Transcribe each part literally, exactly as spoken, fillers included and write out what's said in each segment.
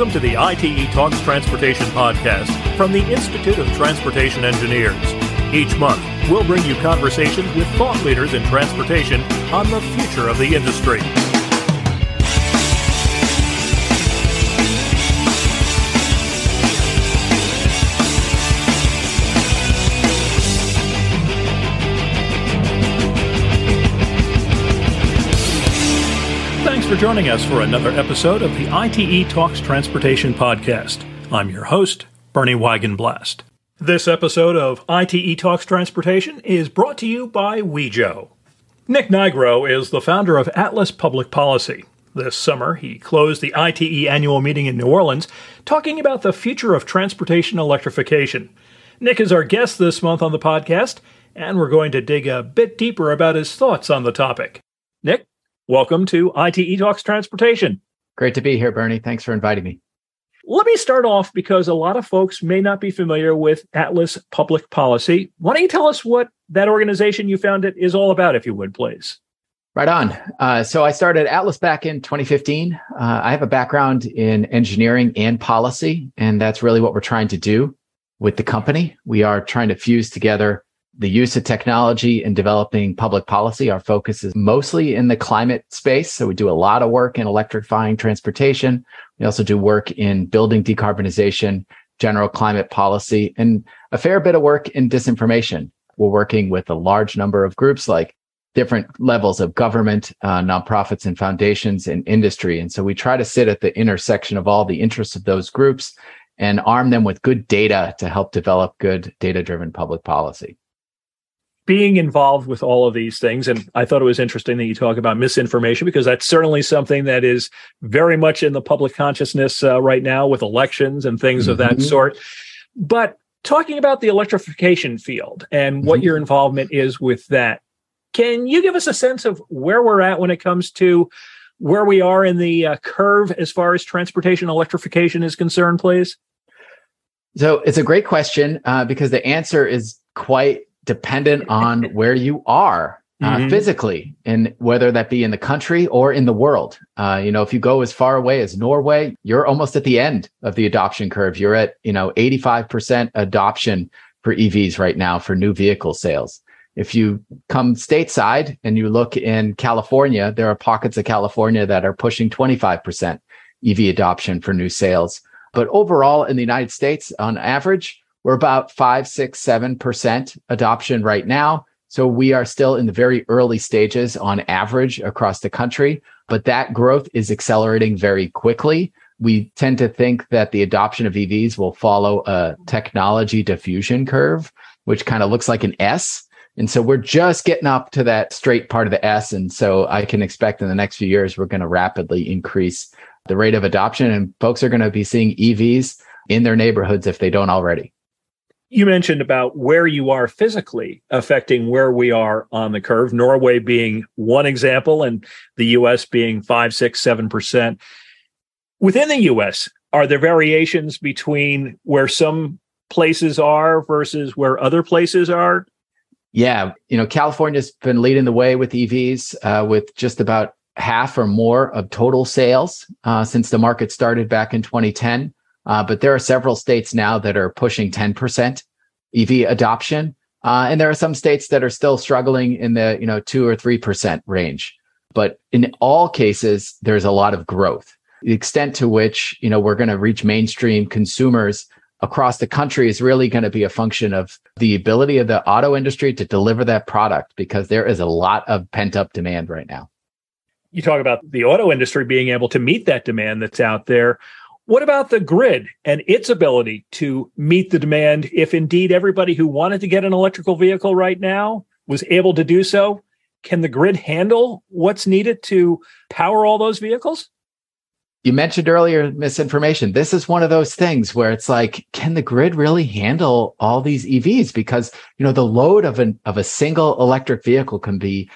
Welcome to the I T E Talks Transportation podcast from the Institute of Transportation Engineers. Each month, we'll bring you conversations with thought leaders in transportation on the future of the industry. For joining us for another episode of the I T E Talks Transportation podcast. I'm your host, Bernie Wagenblast. This episode of I T E Talks Transportation is brought to you by Wejo. Nick Nigro is the founder of Atlas Public Policy. This summer, he closed the I T E annual meeting in New Orleans talking about the future of transportation electrification. Nick is our guest this month on the podcast, and we're going to dig a bit deeper about his thoughts on the topic. Nick? Welcome to I T E Talks Transportation. Great to be here, Bernie. Thanks for inviting me. Let me start off because a lot of folks may not be familiar with Atlas Public Policy. Why don't you tell us what that organization you founded is all about, if you would, please? Right on. Uh, so I started Atlas back in twenty fifteen. Uh, I have a background in engineering and policy, and that's really what we're trying to do with the company. We are trying to fuse together the use of technology and developing public policy. Our focus is mostly in the climate space. So we do a lot of work in electrifying transportation. We also do work in building decarbonization, general climate policy, and a fair bit of work in disinformation. We're working with a large number of groups like different levels of government, uh, nonprofits and foundations and industry. And so we try to sit at the intersection of all the interests of those groups and arm them with good data to help develop good data-driven public policy. Being involved with all of these things, and I thought it was interesting that you talk about misinformation, because that's certainly something that is very much in the public consciousness uh, right now with elections and things mm-hmm. of that sort. But talking about the electrification field and mm-hmm. what your involvement is with that, can you give us a sense of where we're at when it comes to where we are in the uh, curve as far as transportation electrification is concerned, please? So it's a great question uh, because the answer is quite dependent on where you are uh, mm-hmm. physically, and whether that be in the country or in the world. Uh, you know, if you go as far away as Norway, you're almost at the end of the adoption curve. You're at, you know, eighty-five percent adoption for E Vs right now for new vehicle sales. If you come stateside and you look in California, there are pockets of California that are pushing twenty-five percent E V adoption for new sales. But overall in the United States, on average, we're about five, six, seven percent adoption right now. So we are still in the very early stages on average across the country, but that growth is accelerating very quickly. We tend to think that the adoption of E Vs will follow a technology diffusion curve, which kind of looks like an S. And so we're just getting up to that straight part of the S. And so I can expect in the next few years, we're going to rapidly increase the rate of adoption, and folks are going to be seeing E Vs in their neighborhoods if they don't already. You mentioned about where you are physically affecting where we are on the curve, Norway being one example and the U S being five, six, seven percent. Within the U S, are there variations between where some places are versus where other places are? Yeah, you know, California's been leading the way with E Vs, uh, with just about half or more of total sales uh, since the market started back in twenty ten. Uh, but there are several states now that are pushing ten percent E V adoption. Uh, and there are some states that are still struggling in the, you know, two or three percent range. But in all cases, there's a lot of growth. The extent to which, you know, we're going to reach mainstream consumers across the country is really going to be a function of the ability of the auto industry to deliver that product, because there is a lot of pent-up demand right now. You talk about the auto industry being able to meet that demand that's out there. What about the grid and its ability to meet the demand if indeed everybody who wanted to get an electrical vehicle right now was able to do so? Can the grid handle what's needed to power all those vehicles? You mentioned earlier misinformation. This is one of those things where it's like, can the grid really handle all these E Vs? Because, you know, the load of an of a single electric vehicle can be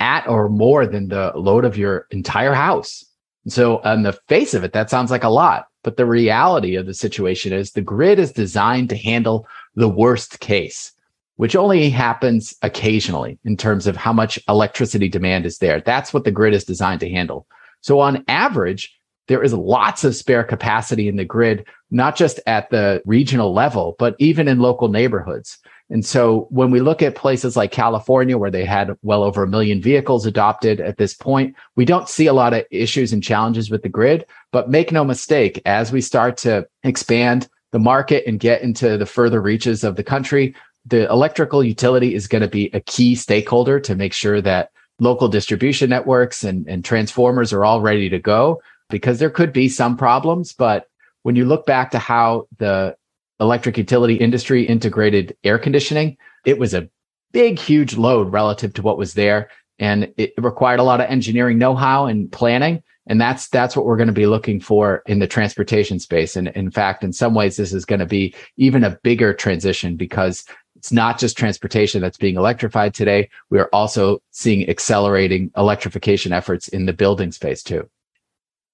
at or more than the load of your entire house. And so on the face of it, that sounds like a lot. But the reality of the situation is the grid is designed to handle the worst case, which only happens occasionally in terms of how much electricity demand is there. That's what the grid is designed to handle. So on average, there is lots of spare capacity in the grid, not just at the regional level, but even in local neighborhoods. And so when we look at places like California, where they had well over a million vehicles adopted at this point, we don't see a lot of issues and challenges with the grid. But make no mistake, as we start to expand the market and get into the further reaches of the country, the electrical utility is going to be a key stakeholder to make sure that local distribution networks and, and transformers are all ready to go, because there could be some problems. But when you look back to how the electric utility industry integrated air conditioning, it was a big, huge load relative to what was there. And it required a lot of engineering know-how and planning. And that's that's what we're going to be looking for in the transportation space. And in fact, in some ways, this is going to be even a bigger transition, because it's not just transportation that's being electrified today. We are also seeing accelerating electrification efforts in the building space too.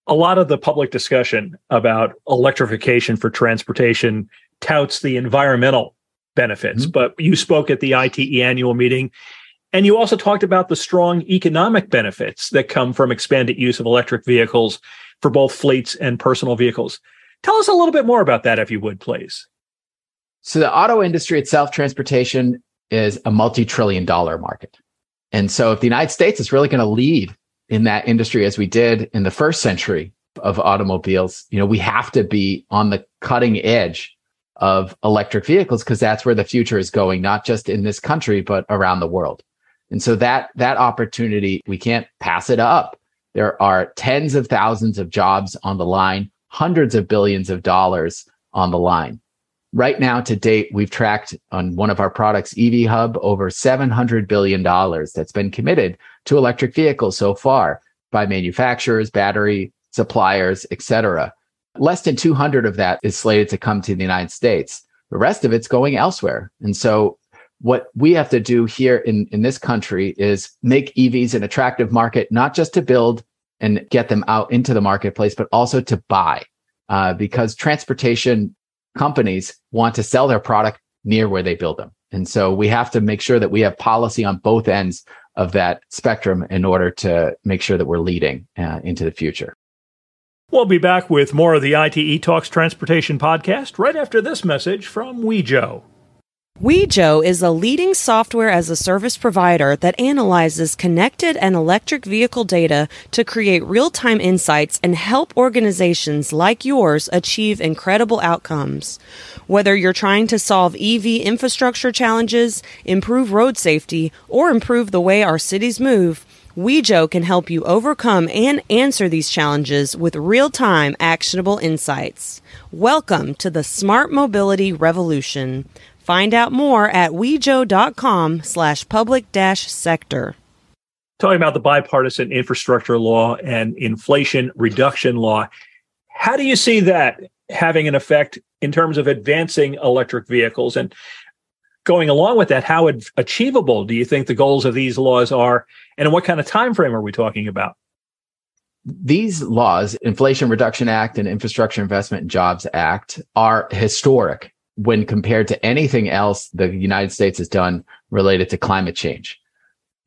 A lot of the public discussion about electrification for transportation touts the environmental benefits, mm-hmm. but you spoke at the I T E annual meeting, and you also talked about the strong economic benefits that come from expanded use of electric vehicles for both fleets and personal vehicles. Tell us a little bit more about that, if you would, please. So the auto industry itself, transportation, is a multi-trillion dollar market. And so if the United States is really going to lead in that industry as we did in the first century of automobiles, you know, we have to be on the cutting edge of electric vehicles, because that's where the future is going, not just in this country, but around the world. And so that that opportunity, we can't pass it up. There are tens of thousands of jobs on the line, hundreds of billions of dollars on the line. Right now, to date, we've tracked on one of our products, E V Hub, over seven hundred billion dollars that's been committed to electric vehicles so far by manufacturers, battery suppliers, et cetera. Less than two hundred of that is slated to come to the United States. The rest of it's going elsewhere. And so what we have to do here in, in this country is make E Vs an attractive market, not just to build and get them out into the marketplace, but also to buy, uh, because transportation companies want to sell their product near where they build them. And so we have to make sure that we have policy on both ends of that spectrum in order to make sure that we're leading uh, into the future. We'll be back with more of the I T E Talks Transportation podcast right after this message from Wejo. Wejo is a leading software as a service provider that analyzes connected and electric vehicle data to create real-time insights and help organizations like yours achieve incredible outcomes. Whether you're trying to solve E V infrastructure challenges, improve road safety, or improve the way our cities move, Wejo can help you overcome and answer these challenges with real-time actionable insights. Welcome to the smart mobility revolution. Find out more at wejo.com slash public dash sector. Talking about the bipartisan infrastructure law and inflation reduction law, how do you see that having an effect in terms of advancing electric vehicles? And going along with that, how achievable do you think the goals of these laws are? And what kind of time frame are we talking about? These laws, Inflation Reduction Act and Infrastructure Investment and Jobs Act, are historic when compared to anything else the United States has done related to climate change.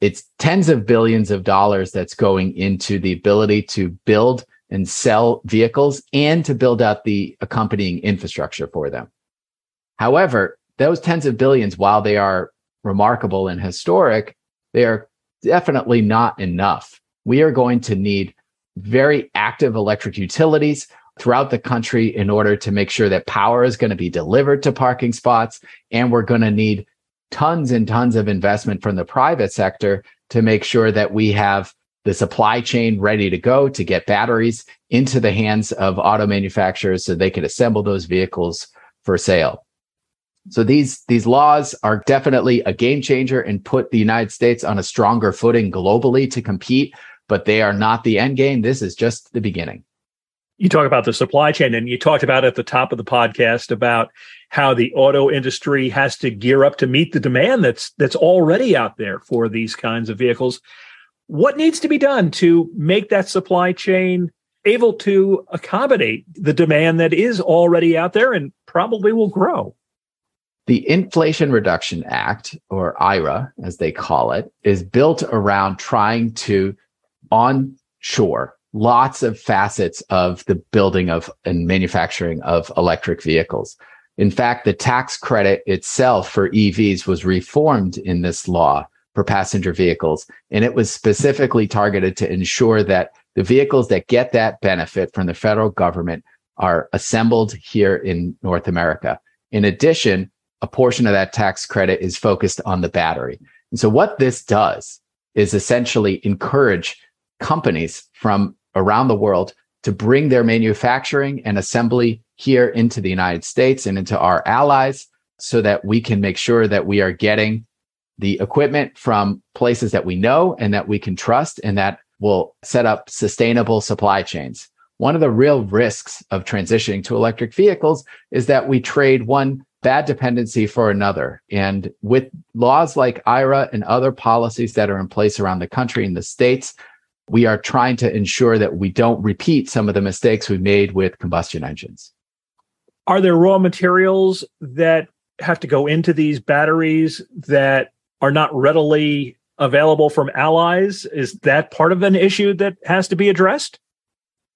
It's tens of billions of dollars that's going into the ability to build and sell vehicles and to build out the accompanying infrastructure for them. However, those tens of billions, while they are remarkable and historic, they are definitely not enough. We are going to need very active electric utilities throughout the country in order to make sure that power is going to be delivered to parking spots. And we're going to need tons and tons of investment from the private sector to make sure that we have the supply chain ready to go to get batteries into the hands of auto manufacturers so they can assemble those vehicles for sale. So these, these laws are definitely a game changer and put the United States on a stronger footing globally to compete, but they are not the end game. This is just the beginning. You talk about the supply chain, and you talked about at the top of the podcast about how the auto industry has to gear up to meet the demand that's that's already out there for these kinds of vehicles. What needs to be done to make that supply chain able to accommodate the demand that is already out there and probably will grow? The Inflation Reduction Act, or I R A, as they call it, is built around trying to onshore lots of facets of the building of and manufacturing of electric vehicles. In fact, the tax credit itself for E Vs was reformed in this law for passenger vehicles, and it was specifically targeted to ensure that the vehicles that get that benefit from the federal government are assembled here in North America. In addition, a portion of that tax credit is focused on the battery. And so what this does is essentially encourage companies from around the world to bring their manufacturing and assembly here into the United States and into our allies so that we can make sure that we are getting the equipment from places that we know and that we can trust, and that will set up sustainable supply chains. One of the real risks of transitioning to electric vehicles is that we trade one bad dependency for another. And with laws like I R A and other policies that are in place around the country and the states, we are trying to ensure that we don't repeat some of the mistakes we made with combustion engines. Are there raw materials that have to go into these batteries that are not readily available from allies? Is that part of an issue that has to be addressed?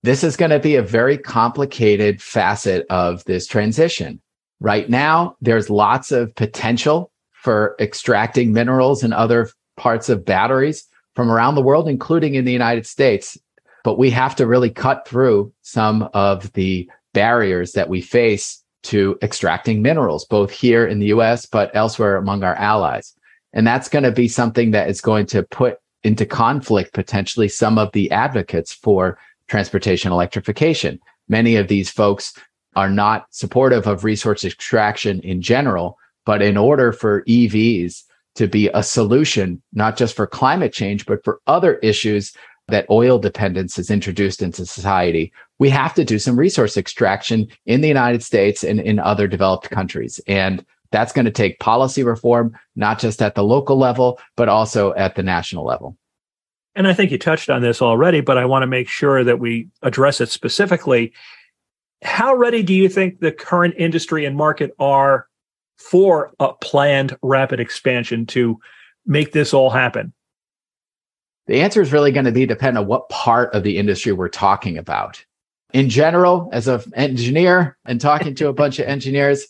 This is going to be a very complicated facet of this transition. Right now, there's lots of potential for extracting minerals and other parts of batteries from around the world, including in the United States. But we have to really cut through some of the barriers that we face to extracting minerals, both here in the U S, but elsewhere among our allies. And that's going to be something that is going to put into conflict, potentially, some of the advocates for transportation electrification. Many of these folks are not supportive of resource extraction in general, but in order for E Vs to be a solution, not just for climate change, but for other issues that oil dependence has introduced into society, we have to do some resource extraction in the United States and in other developed countries. And that's going to take policy reform, not just at the local level, but also at the national level. And I think you touched on this already, but I want to make sure that we address it specifically. How ready do you think the current industry and market are for a planned rapid expansion to make this all happen? The answer is really going to be dependent on what part of the industry we're talking about. In general, as an engineer and talking to a bunch of engineers,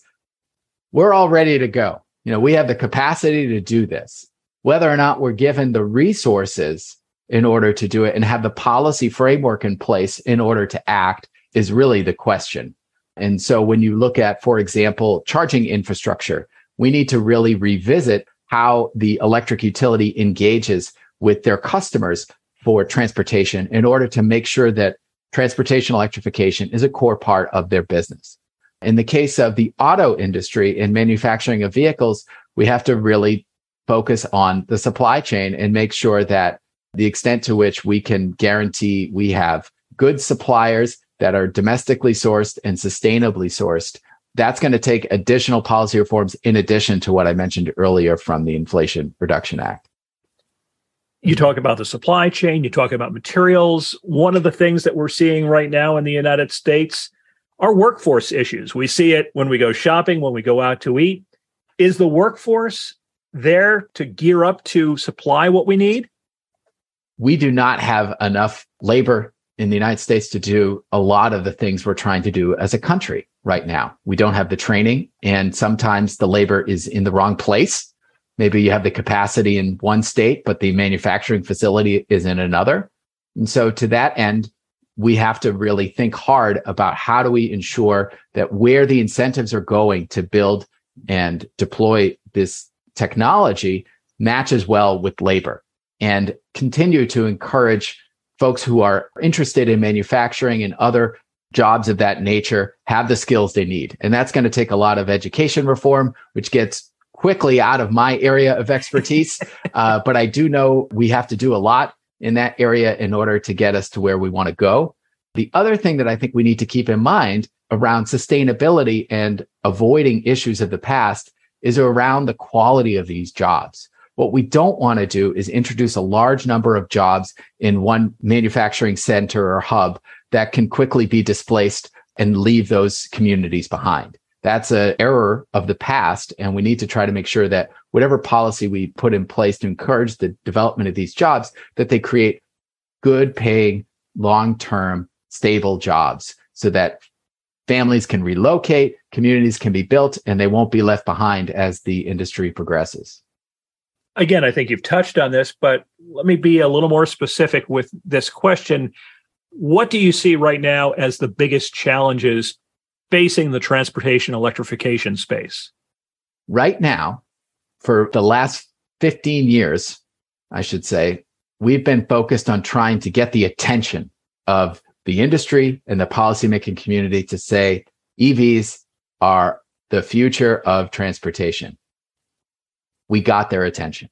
we're all ready to go. You know, we have the capacity to do this. Whether or not we're given the resources in order to do it and have the policy framework in place in order to act is really the question. And so when you look at, for example, charging infrastructure, we need to really revisit how the electric utility engages with their customers for transportation in order to make sure that transportation electrification is a core part of their business. In the case of the auto industry and manufacturing of vehicles, we have to really focus on the supply chain and make sure that the extent to which we can guarantee we have good suppliers that are domestically sourced and sustainably sourced, that's going to take additional policy reforms in addition to what I mentioned earlier from the Inflation Reduction Act. You talk about the supply chain, you talk about materials. One of the things that we're seeing right now in the United States are workforce issues. We see it when we go shopping, when we go out to eat. Is the workforce there to gear up to supply what we need? We do not have enough labor in the United States to do a lot of the things we're trying to do as a country right now. We don't have the training, and sometimes the labor is in the wrong place. Maybe you have the capacity in one state, but the manufacturing facility is in another. And so to that end, we have to really think hard about how do we ensure that where the incentives are going to build and deploy this technology matches well with labor, and continue to encourage folks who are interested in manufacturing and other jobs of that nature have the skills they need. And that's going to take a lot of education reform, which gets quickly out of my area of expertise. uh, but I do know we have to do a lot in that area in order to get us to where we want to go. The other thing that I think we need to keep in mind around sustainability and avoiding issues of the past is around the quality of these jobs. What we don't want to do is introduce a large number of jobs in one manufacturing center or hub that can quickly be displaced and leave those communities behind. That's an error of the past, and we need to try to make sure that whatever policy we put in place to encourage the development of these jobs, that they create good paying, long-term stable jobs so that families can relocate, communities can be built, and they won't be left behind as the industry progresses. Again, I think you've touched on this, but let me be a little more specific with this question. What do you see right now as the biggest challenges facing the transportation electrification space? Right now, for the last fifteen years, I should say, we've been focused on trying to get the attention of the industry and the policymaking community to say E Vs are the future of transportation. We got their attention.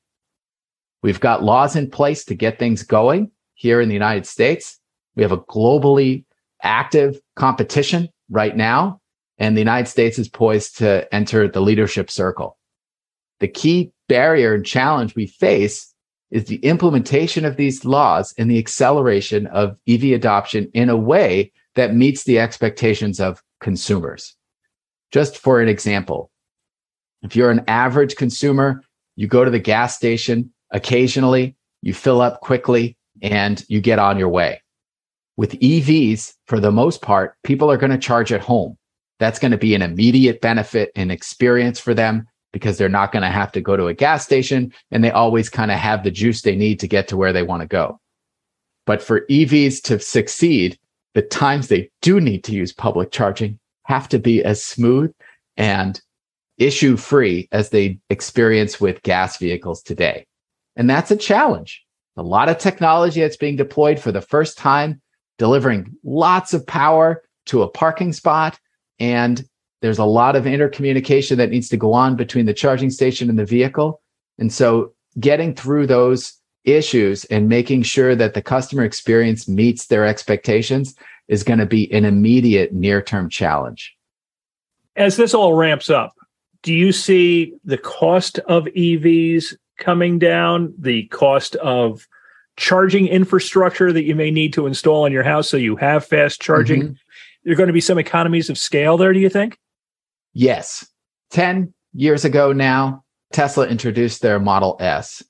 We've got laws in place to get things going here in the United States. We have a globally active competition right now, and the United States is poised to enter the leadership circle. The key barrier and challenge we face is the implementation of these laws and the acceleration of E V adoption in a way that meets the expectations of consumers. Just for an example, if you're an average consumer, you go to the gas station occasionally, you fill up quickly, and you get on your way. With E Vs, for the most part, people are going to charge at home. That's going to be an immediate benefit and experience for them, because they're not going to have to go to a gas station, and they always kind of have the juice they need to get to where they want to go. But for E Vs to succeed, the times they do need to use public charging have to be as smooth and issue-free as they experience with gas vehicles today. And that's a challenge. A lot of technology that's being deployed for the first time, delivering lots of power to a parking spot, and there's a lot of intercommunication that needs to go on between the charging station and the vehicle. And so getting through those issues and making sure that the customer experience meets their expectations is going to be an immediate near-term challenge. As this all ramps up, do you see the cost of E Vs coming down, the cost of charging infrastructure that you may need to install in your house so you have fast charging? Mm-hmm. There are going to be some economies of scale there, do you think? Yes. ten years ago now, Tesla introduced their Model S.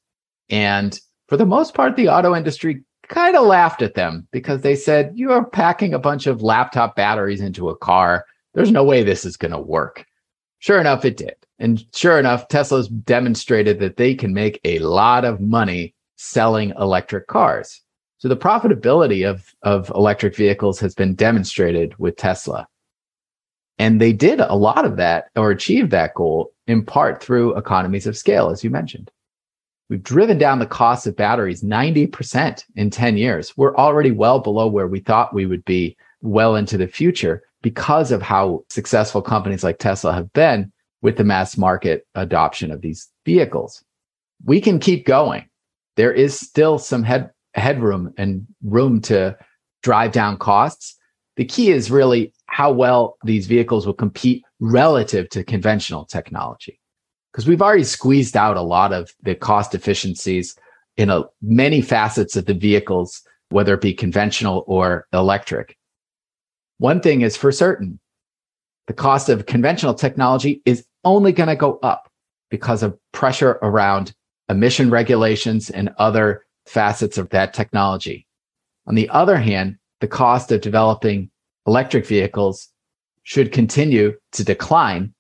And for the most part, the auto industry kind of laughed at them because they said, you are packing a bunch of laptop batteries into a car. There's no way this is going to work. Sure enough, it did. And sure enough, Tesla's demonstrated that they can make a lot of money selling electric cars. So the profitability of, of electric vehicles has been demonstrated with Tesla. And they did a lot of that, or achieved that goal, in part through economies of scale, as you mentioned. We've driven down the cost of batteries ninety percent in ten years. We're already well below where we thought we would be well into the future because of how successful companies like Tesla have been with the mass market adoption of these vehicles. We can keep going. There is still some head headroom and room to drive down costs. The key is really how well these vehicles will compete relative to conventional technology, because we've already squeezed out a lot of the cost efficiencies in a, many facets of the vehicles, whether it be conventional or electric. One thing is for certain, the cost of conventional technology is only going to go up because of pressure around emission regulations and other facets of that technology. On the other hand, the cost of developing electric vehicles should continue to decline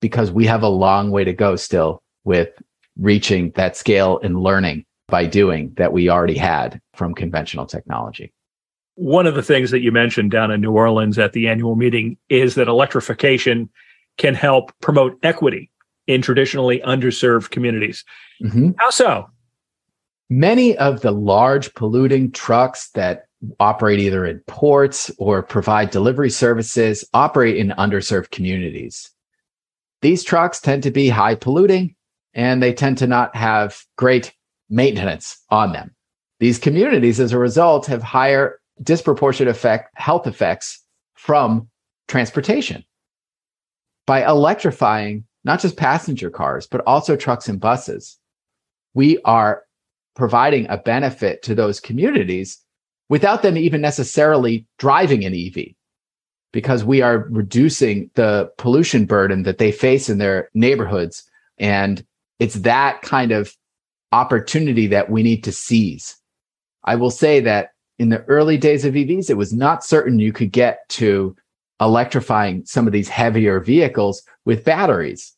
because we have a long way to go still with reaching that scale and learning by doing that we already had from conventional technology. One of the things that you mentioned down in New Orleans at the annual meeting is that electrification can help promote equity in traditionally underserved communities. Mm-hmm. How so? Many of the large polluting trucks that operate either in ports or provide delivery services operate in underserved communities. These trucks tend to be high polluting, and they tend to not have great maintenance on them. These communities, as a result, have higher disproportionate effect, health effects from transportation. By electrifying not just passenger cars, but also trucks and buses, we are providing a benefit to those communities without them even necessarily driving an E V, because we are reducing the pollution burden that they face in their neighborhoods. And it's that kind of opportunity that we need to seize. I will say that in the early days of E Vs, it was not certain you could get to electrifying some of these heavier vehicles with batteries.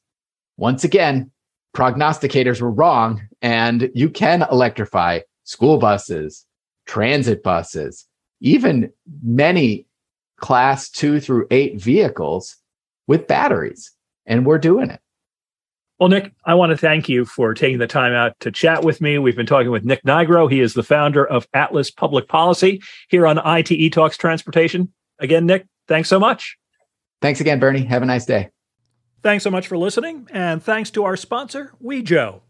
Once again, prognosticators were wrong, and you can electrify school buses, transit buses, even many class two through eight vehicles with batteries, and we're doing it. Well, Nick, I want to thank you for taking the time out to chat with me. We've been talking with Nick Nigro. He is the founder of Atlas Public Policy here on I T E Talks Transportation. Again, Nick, thanks so much. Thanks again, Bernie. Have a nice day. Thanks so much for listening, and thanks to our sponsor, Wejo.